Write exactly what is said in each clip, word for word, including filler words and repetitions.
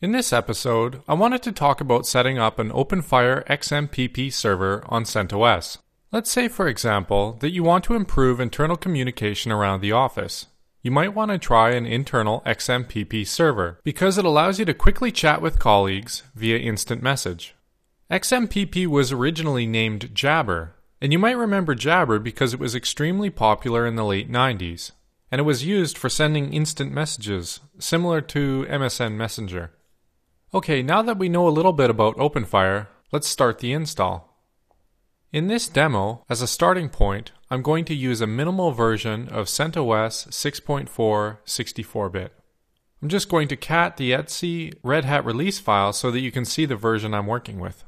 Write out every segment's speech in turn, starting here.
In this episode, I wanted to talk about setting up an OpenFire X M P P server on CentOS. Let's say, for example, that you want to improve internal communication around the office. You might want to try an internal X M P P server because it allows you to quickly chat with colleagues via instant message. X M P P was originally named Jabber, and you might remember Jabber because it was extremely popular in the late nineties, and it was used for sending instant messages, similar to M S N Messenger. Okay, now that we know a little bit about OpenFire, let's start the install. In this demo, as a starting point, I'm going to use a minimal version of CentOS six point four sixty-four bit. I'm just going to cat the etc Red Hat release file so that you can see the version I'm working with.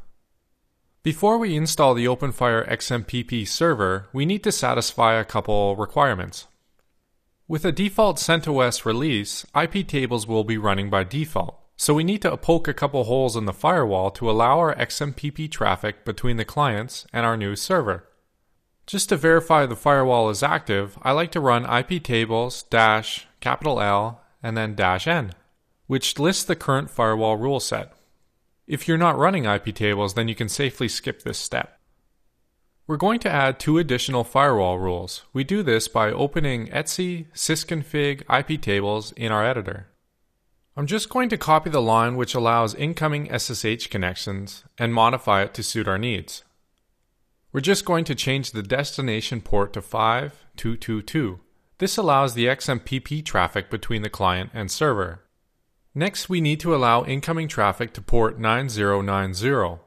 Before we install the OpenFire X M P P server, we need to satisfy a couple requirements. With a default CentOS release, iptables will be running by default. So we need to poke a couple holes in the firewall to allow our X M P P traffic between the clients and our new server. Just to verify the firewall is active, I like to run iptables dash capital L and then dash N, which lists the current firewall rule set. If you're not running iptables, then you can safely skip this step. We're going to add two additional firewall rules. We do this by opening etc sysconfig iptables in our editor. I'm just going to copy the line which allows incoming S S H connections and modify it to suit our needs. We're just going to change the destination port to five two two two. This allows the X M P P traffic between the client and server. Next, we need to allow incoming traffic to port nine zero nine zero.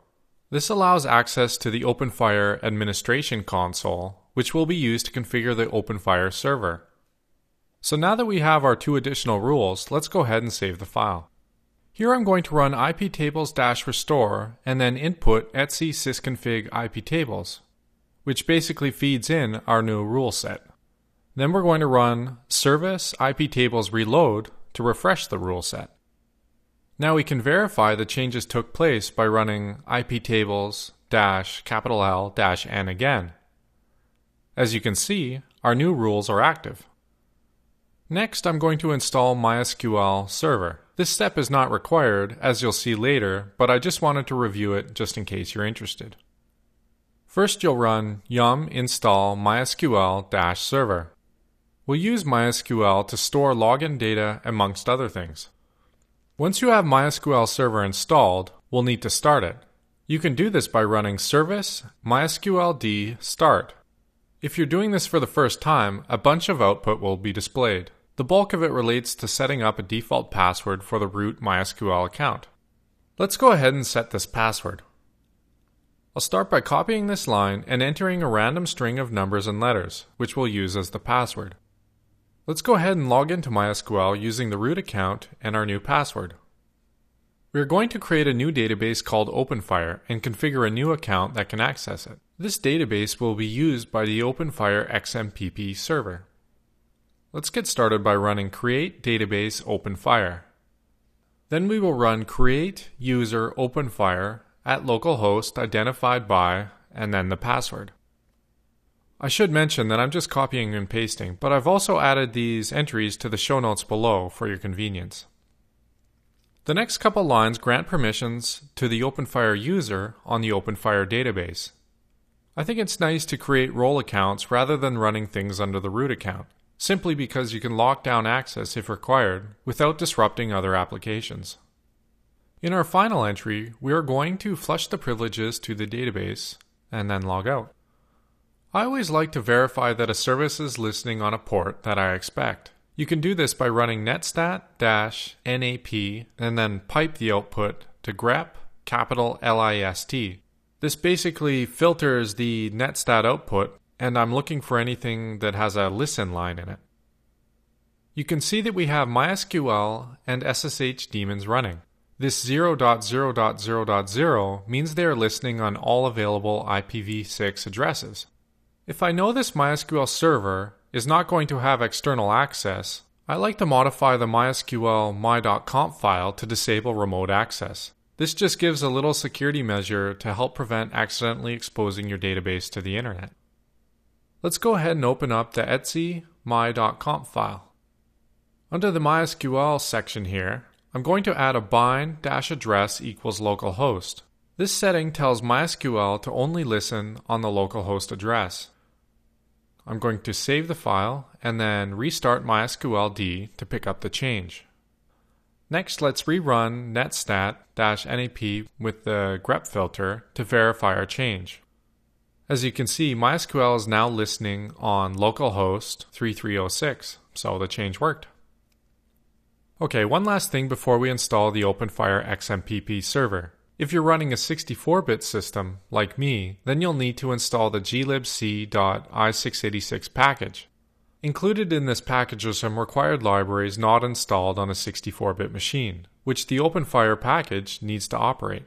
This allows access to the OpenFire administration console, which will be used to configure the OpenFire server. So now that we have our two additional rules, let's go ahead and save the file. Here I'm going to run iptables-restore and then input etc sysconfig iptables, which basically feeds in our new rule set. Then we're going to run service iptables reload to refresh the rule set. Now we can verify the changes took place by running iptables-L-N again. As you can see, our new rules are active. Next, I'm going to install MySQL Server. This step is not required, as you'll see later, but I just wanted to review it just in case you're interested. First, you'll run yum install mysql-server. We'll use MySQL to store login data, amongst other things. Once you have MySQL Server installed, we'll need to start it. You can do this by running service mysqld start. If you're doing this for the first time, a bunch of output will be displayed. The bulk of it relates to setting up a default password for the root MySQL account. Let's go ahead and set this password. I'll start by copying this line and entering a random string of numbers and letters, which we'll use as the password. Let's go ahead and log into MySQL using the root account and our new password. We are going to create a new database called OpenFire and configure a new account that can access it. This database will be used by the OpenFire X M P P server. Let's get started by running create database OpenFire. Then we will run create user OpenFire at localhost identified by and then the password. I should mention that I'm just copying and pasting, but I've also added these entries to the show notes below for your convenience. The next couple lines grant permissions to the OpenFire user on the OpenFire database. I think it's nice to create role accounts rather than running things under the root account, simply because you can lock down access if required without disrupting other applications. In our final entry, we are going to flush the privileges to the database and then log out. I always like to verify that a service is listening on a port that I expect. You can do this by running netstat-nap and then pipe the output to grep capital list. This basically filters the netstat output, and I'm looking for anything that has a listen line in it. You can see that we have MySQL and S S H daemons running. This zero dot zero dot zero dot zero means they are listening on all available I P v six addresses. If I know this MySQL server is not going to have external access, I like to modify the MySQL my.conf file to disable remote access. This just gives a little security measure to help prevent accidentally exposing your database to the internet. Let's go ahead and open up the etc my.conf file. Under the MySQL section here, I'm going to add a bind-address equals localhost. This setting tells MySQL to only listen on the localhost address. I'm going to save the file and then restart MySQLD to pick up the change. Next, let's rerun netstat-nap with the grep filter to verify our change. As you can see, MySQL is now listening on localhost three three zero six, so the change worked. Okay, one last thing before we install the OpenFire X M P P server. If you're running a sixty-four bit system, like me, then you'll need to install the glibc dot i six eight six package. Included in this package are some required libraries not installed on a sixty-four bit machine, which the OpenFire package needs to operate.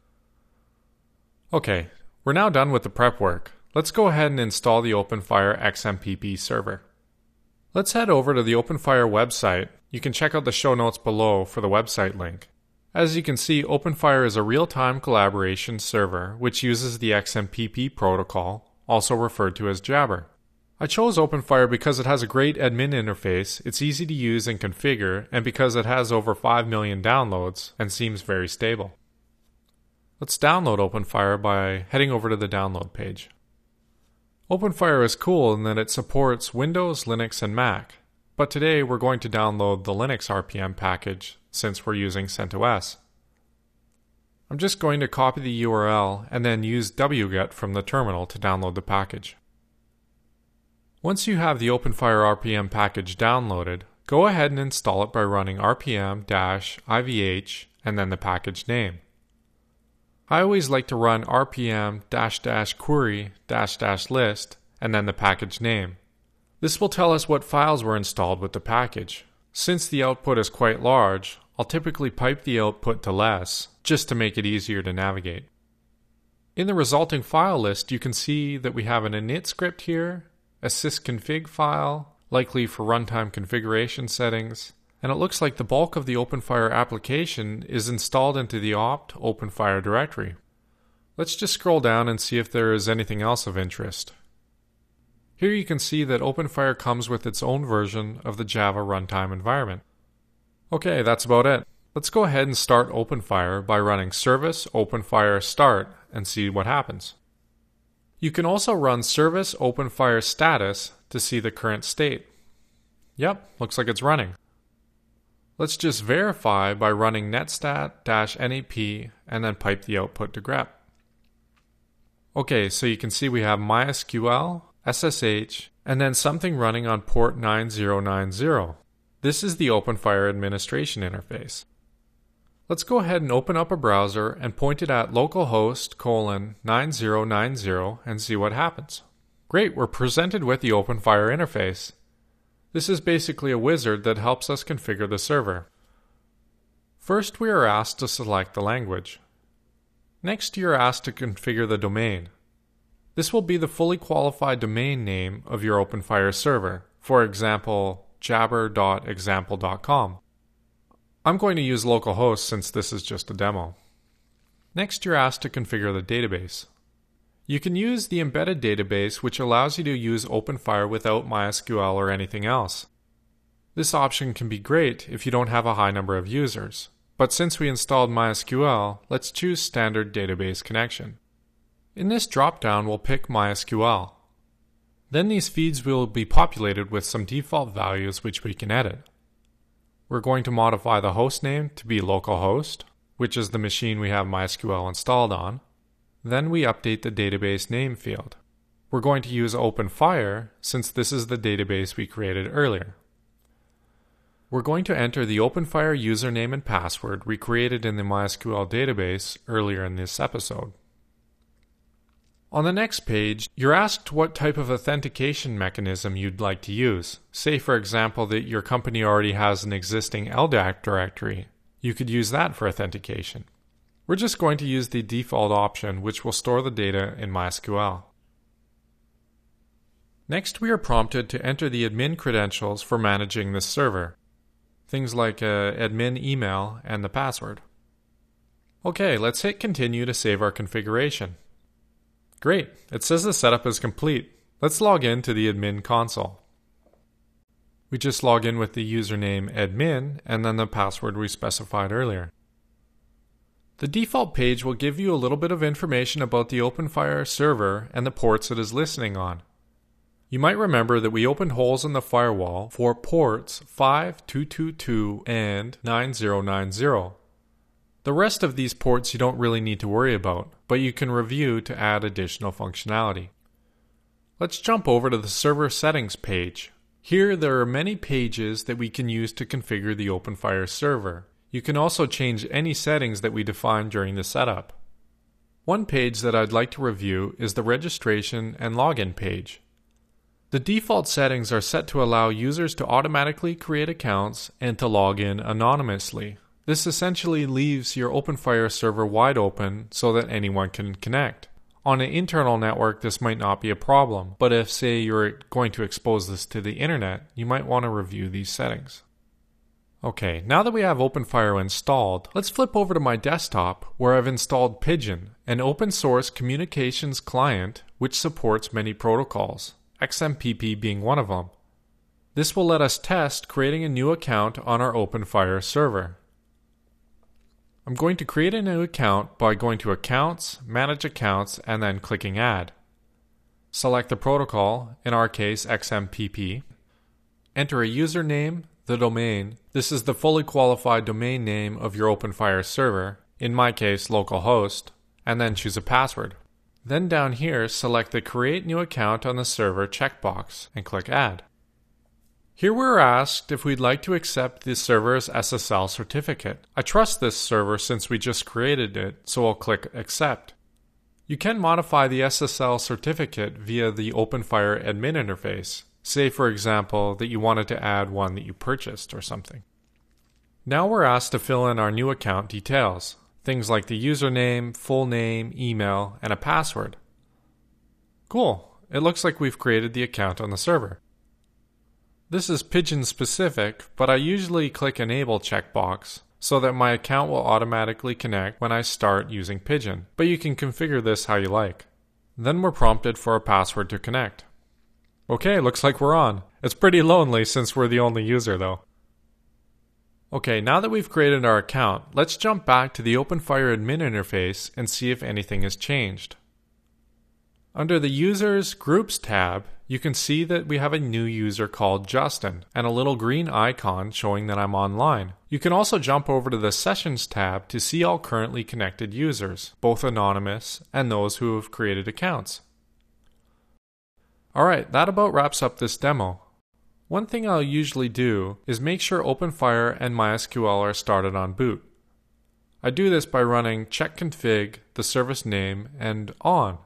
Okay, we're now done with the prep work. Let's go ahead and install the OpenFire X M P P server. Let's head over to the OpenFire website. You can check out the show notes below for the website link. As you can see, OpenFire is a real-time collaboration server which uses the X M P P protocol, also referred to as Jabber. I chose OpenFire because it has a great admin interface, it's easy to use and configure, and because it has over five million downloads and seems very stable. Let's download OpenFire by heading over to the download page. OpenFire is cool in that it supports Windows, Linux, and Mac. But today we're going to download the Linux R P M package since we're using CentOS. I'm just going to copy the U R L and then use wget from the terminal to download the package. Once you have the OpenFire R P M package downloaded, go ahead and install it by running rpm-ivh and then the package name. I always like to run rpm-query-list and then the package name. This will tell us what files were installed with the package. Since the output is quite large, I'll typically pipe the output to less, just to make it easier to navigate. In the resulting file list, you can see that we have an init script here, a sysconfig file, likely for runtime configuration settings, and it looks like the bulk of the OpenFire application is installed into the opt OpenFire directory. Let's just scroll down and see if there is anything else of interest. Here you can see that OpenFire comes with its own version of the Java runtime environment. Okay, that's about it. Let's go ahead and start OpenFire by running service openfire start and see what happens. You can also run service openfire status to see the current state. Yep, looks like it's running. Let's just verify by running netstat-nap and then pipe the output to grep. Okay, so you can see we have MySQL, S S H, and then something running on port nine zero nine zero. This is the OpenFire administration interface. Let's go ahead and open up a browser and point it at localhost colon nine zero nine zero and see what happens. Great, we're presented with the OpenFire interface. This is basically a wizard that helps us configure the server. First, we are asked to select the language. Next, you're asked to configure the domain. This will be the fully qualified domain name of your OpenFire server, for example, jabber dot example dot com. I'm going to use localhost since this is just a demo. Next, you're asked to configure the database. You can use the embedded database, which allows you to use OpenFire without MySQL or anything else. This option can be great if you don't have a high number of users, but since we installed MySQL, let's choose standard database connection. In this dropdown, we'll pick MySQL. Then these feeds will be populated with some default values which we can edit. We're going to modify the host name to be localhost, which is the machine we have MySQL installed on. Then we update the database name field. We're going to use OpenFire since this is the database we created earlier. We're going to enter the OpenFire username and password we created in the MySQL database earlier in this episode. On the next page, you're asked what type of authentication mechanism you'd like to use. Say, for example, that your company already has an existing L D A P directory. You could use that for authentication. We're just going to use the default option, which will store the data in MySQL. Next, we are prompted to enter the admin credentials for managing this server. Things like uh, admin email and the password. Okay, let's hit continue to save our configuration. Great, it says the setup is complete. Let's log in to the admin console. We just log in with the username admin and then the password we specified earlier. The default page will give you a little bit of information about the OpenFire server and the ports it is listening on. You might remember that we opened holes in the firewall for ports five two two two and nine zero nine zero. The rest of these ports you don't really need to worry about, but you can review to add additional functionality. Let's jump over to the server settings page. Here there are many pages that we can use to configure the OpenFire server. You can also change any settings that we define during the setup. One page that I'd like to review is the registration and login page. The default settings are set to allow users to automatically create accounts and to log in anonymously. This essentially leaves your OpenFire server wide open so that anyone can connect. On an internal network, this might not be a problem, but if, say, you're going to expose this to the internet, you might want to review these settings. Okay, now that we have OpenFire installed, let's flip over to my desktop where I've installed Pidgin, an open source communications client which supports many protocols, X M P P being one of them. This will let us test creating a new account on our OpenFire server. I'm going to create a new account by going to Accounts, Manage Accounts, and then clicking Add. Select the protocol, in our case X M P P. Enter a username, the domain. This is the fully qualified domain name of your OpenFire server, in my case localhost, and then choose a password. Then down here select the Create New Account on the Server checkbox and click Add. Here we're asked if we'd like to accept the server's S S L certificate. I trust this server since we just created it, so I'll click Accept. You can modify the S S L certificate via the OpenFire admin interface. Say, for example, that you wanted to add one that you purchased or something. Now we're asked to fill in our new account details, things like the username, full name, email, and a password. Cool, it looks like we've created the account on the server. This is Pidgin specific, but I usually click Enable checkbox so that my account will automatically connect when I start using Pidgin, but you can configure this how you like. Then we're prompted for a password to connect. Okay, looks like we're on. It's pretty lonely since we're the only user though. Okay, now that we've created our account, let's jump back to the OpenFire admin interface and see if anything has changed. Under the Users Groups tab, you can see that we have a new user called Justin and a little green icon showing that I'm online. You can also jump over to the Sessions tab to see all currently connected users, both anonymous and those who have created accounts. Alright, that about wraps up this demo. One thing I'll usually do is make sure OpenFire and MySQL are started on boot. I do this by running check config, the service name, and on.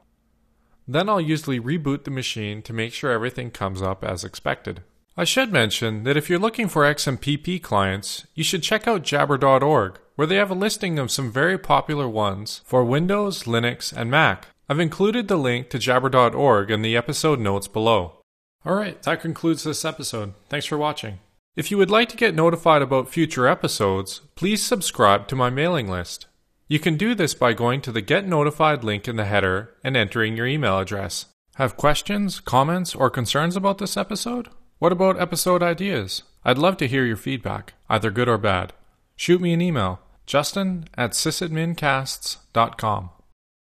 Then I'll usually reboot the machine to make sure everything comes up as expected. I should mention that if you're looking for X M P P clients, you should check out jabber dot org, where they have a listing of some very popular ones for Windows, Linux, and Mac. I've included the link to jabber dot org in the episode notes below. Alright, that concludes this episode. Thanks for watching. If you would like to get notified about future episodes, please subscribe to my mailing list. You can do this by going to the Get Notified link in the header and entering your email address. Have questions, comments, or concerns about this episode? What about episode ideas? I'd love to hear your feedback, either good or bad. Shoot me an email, justin at sysadmincasts dot com.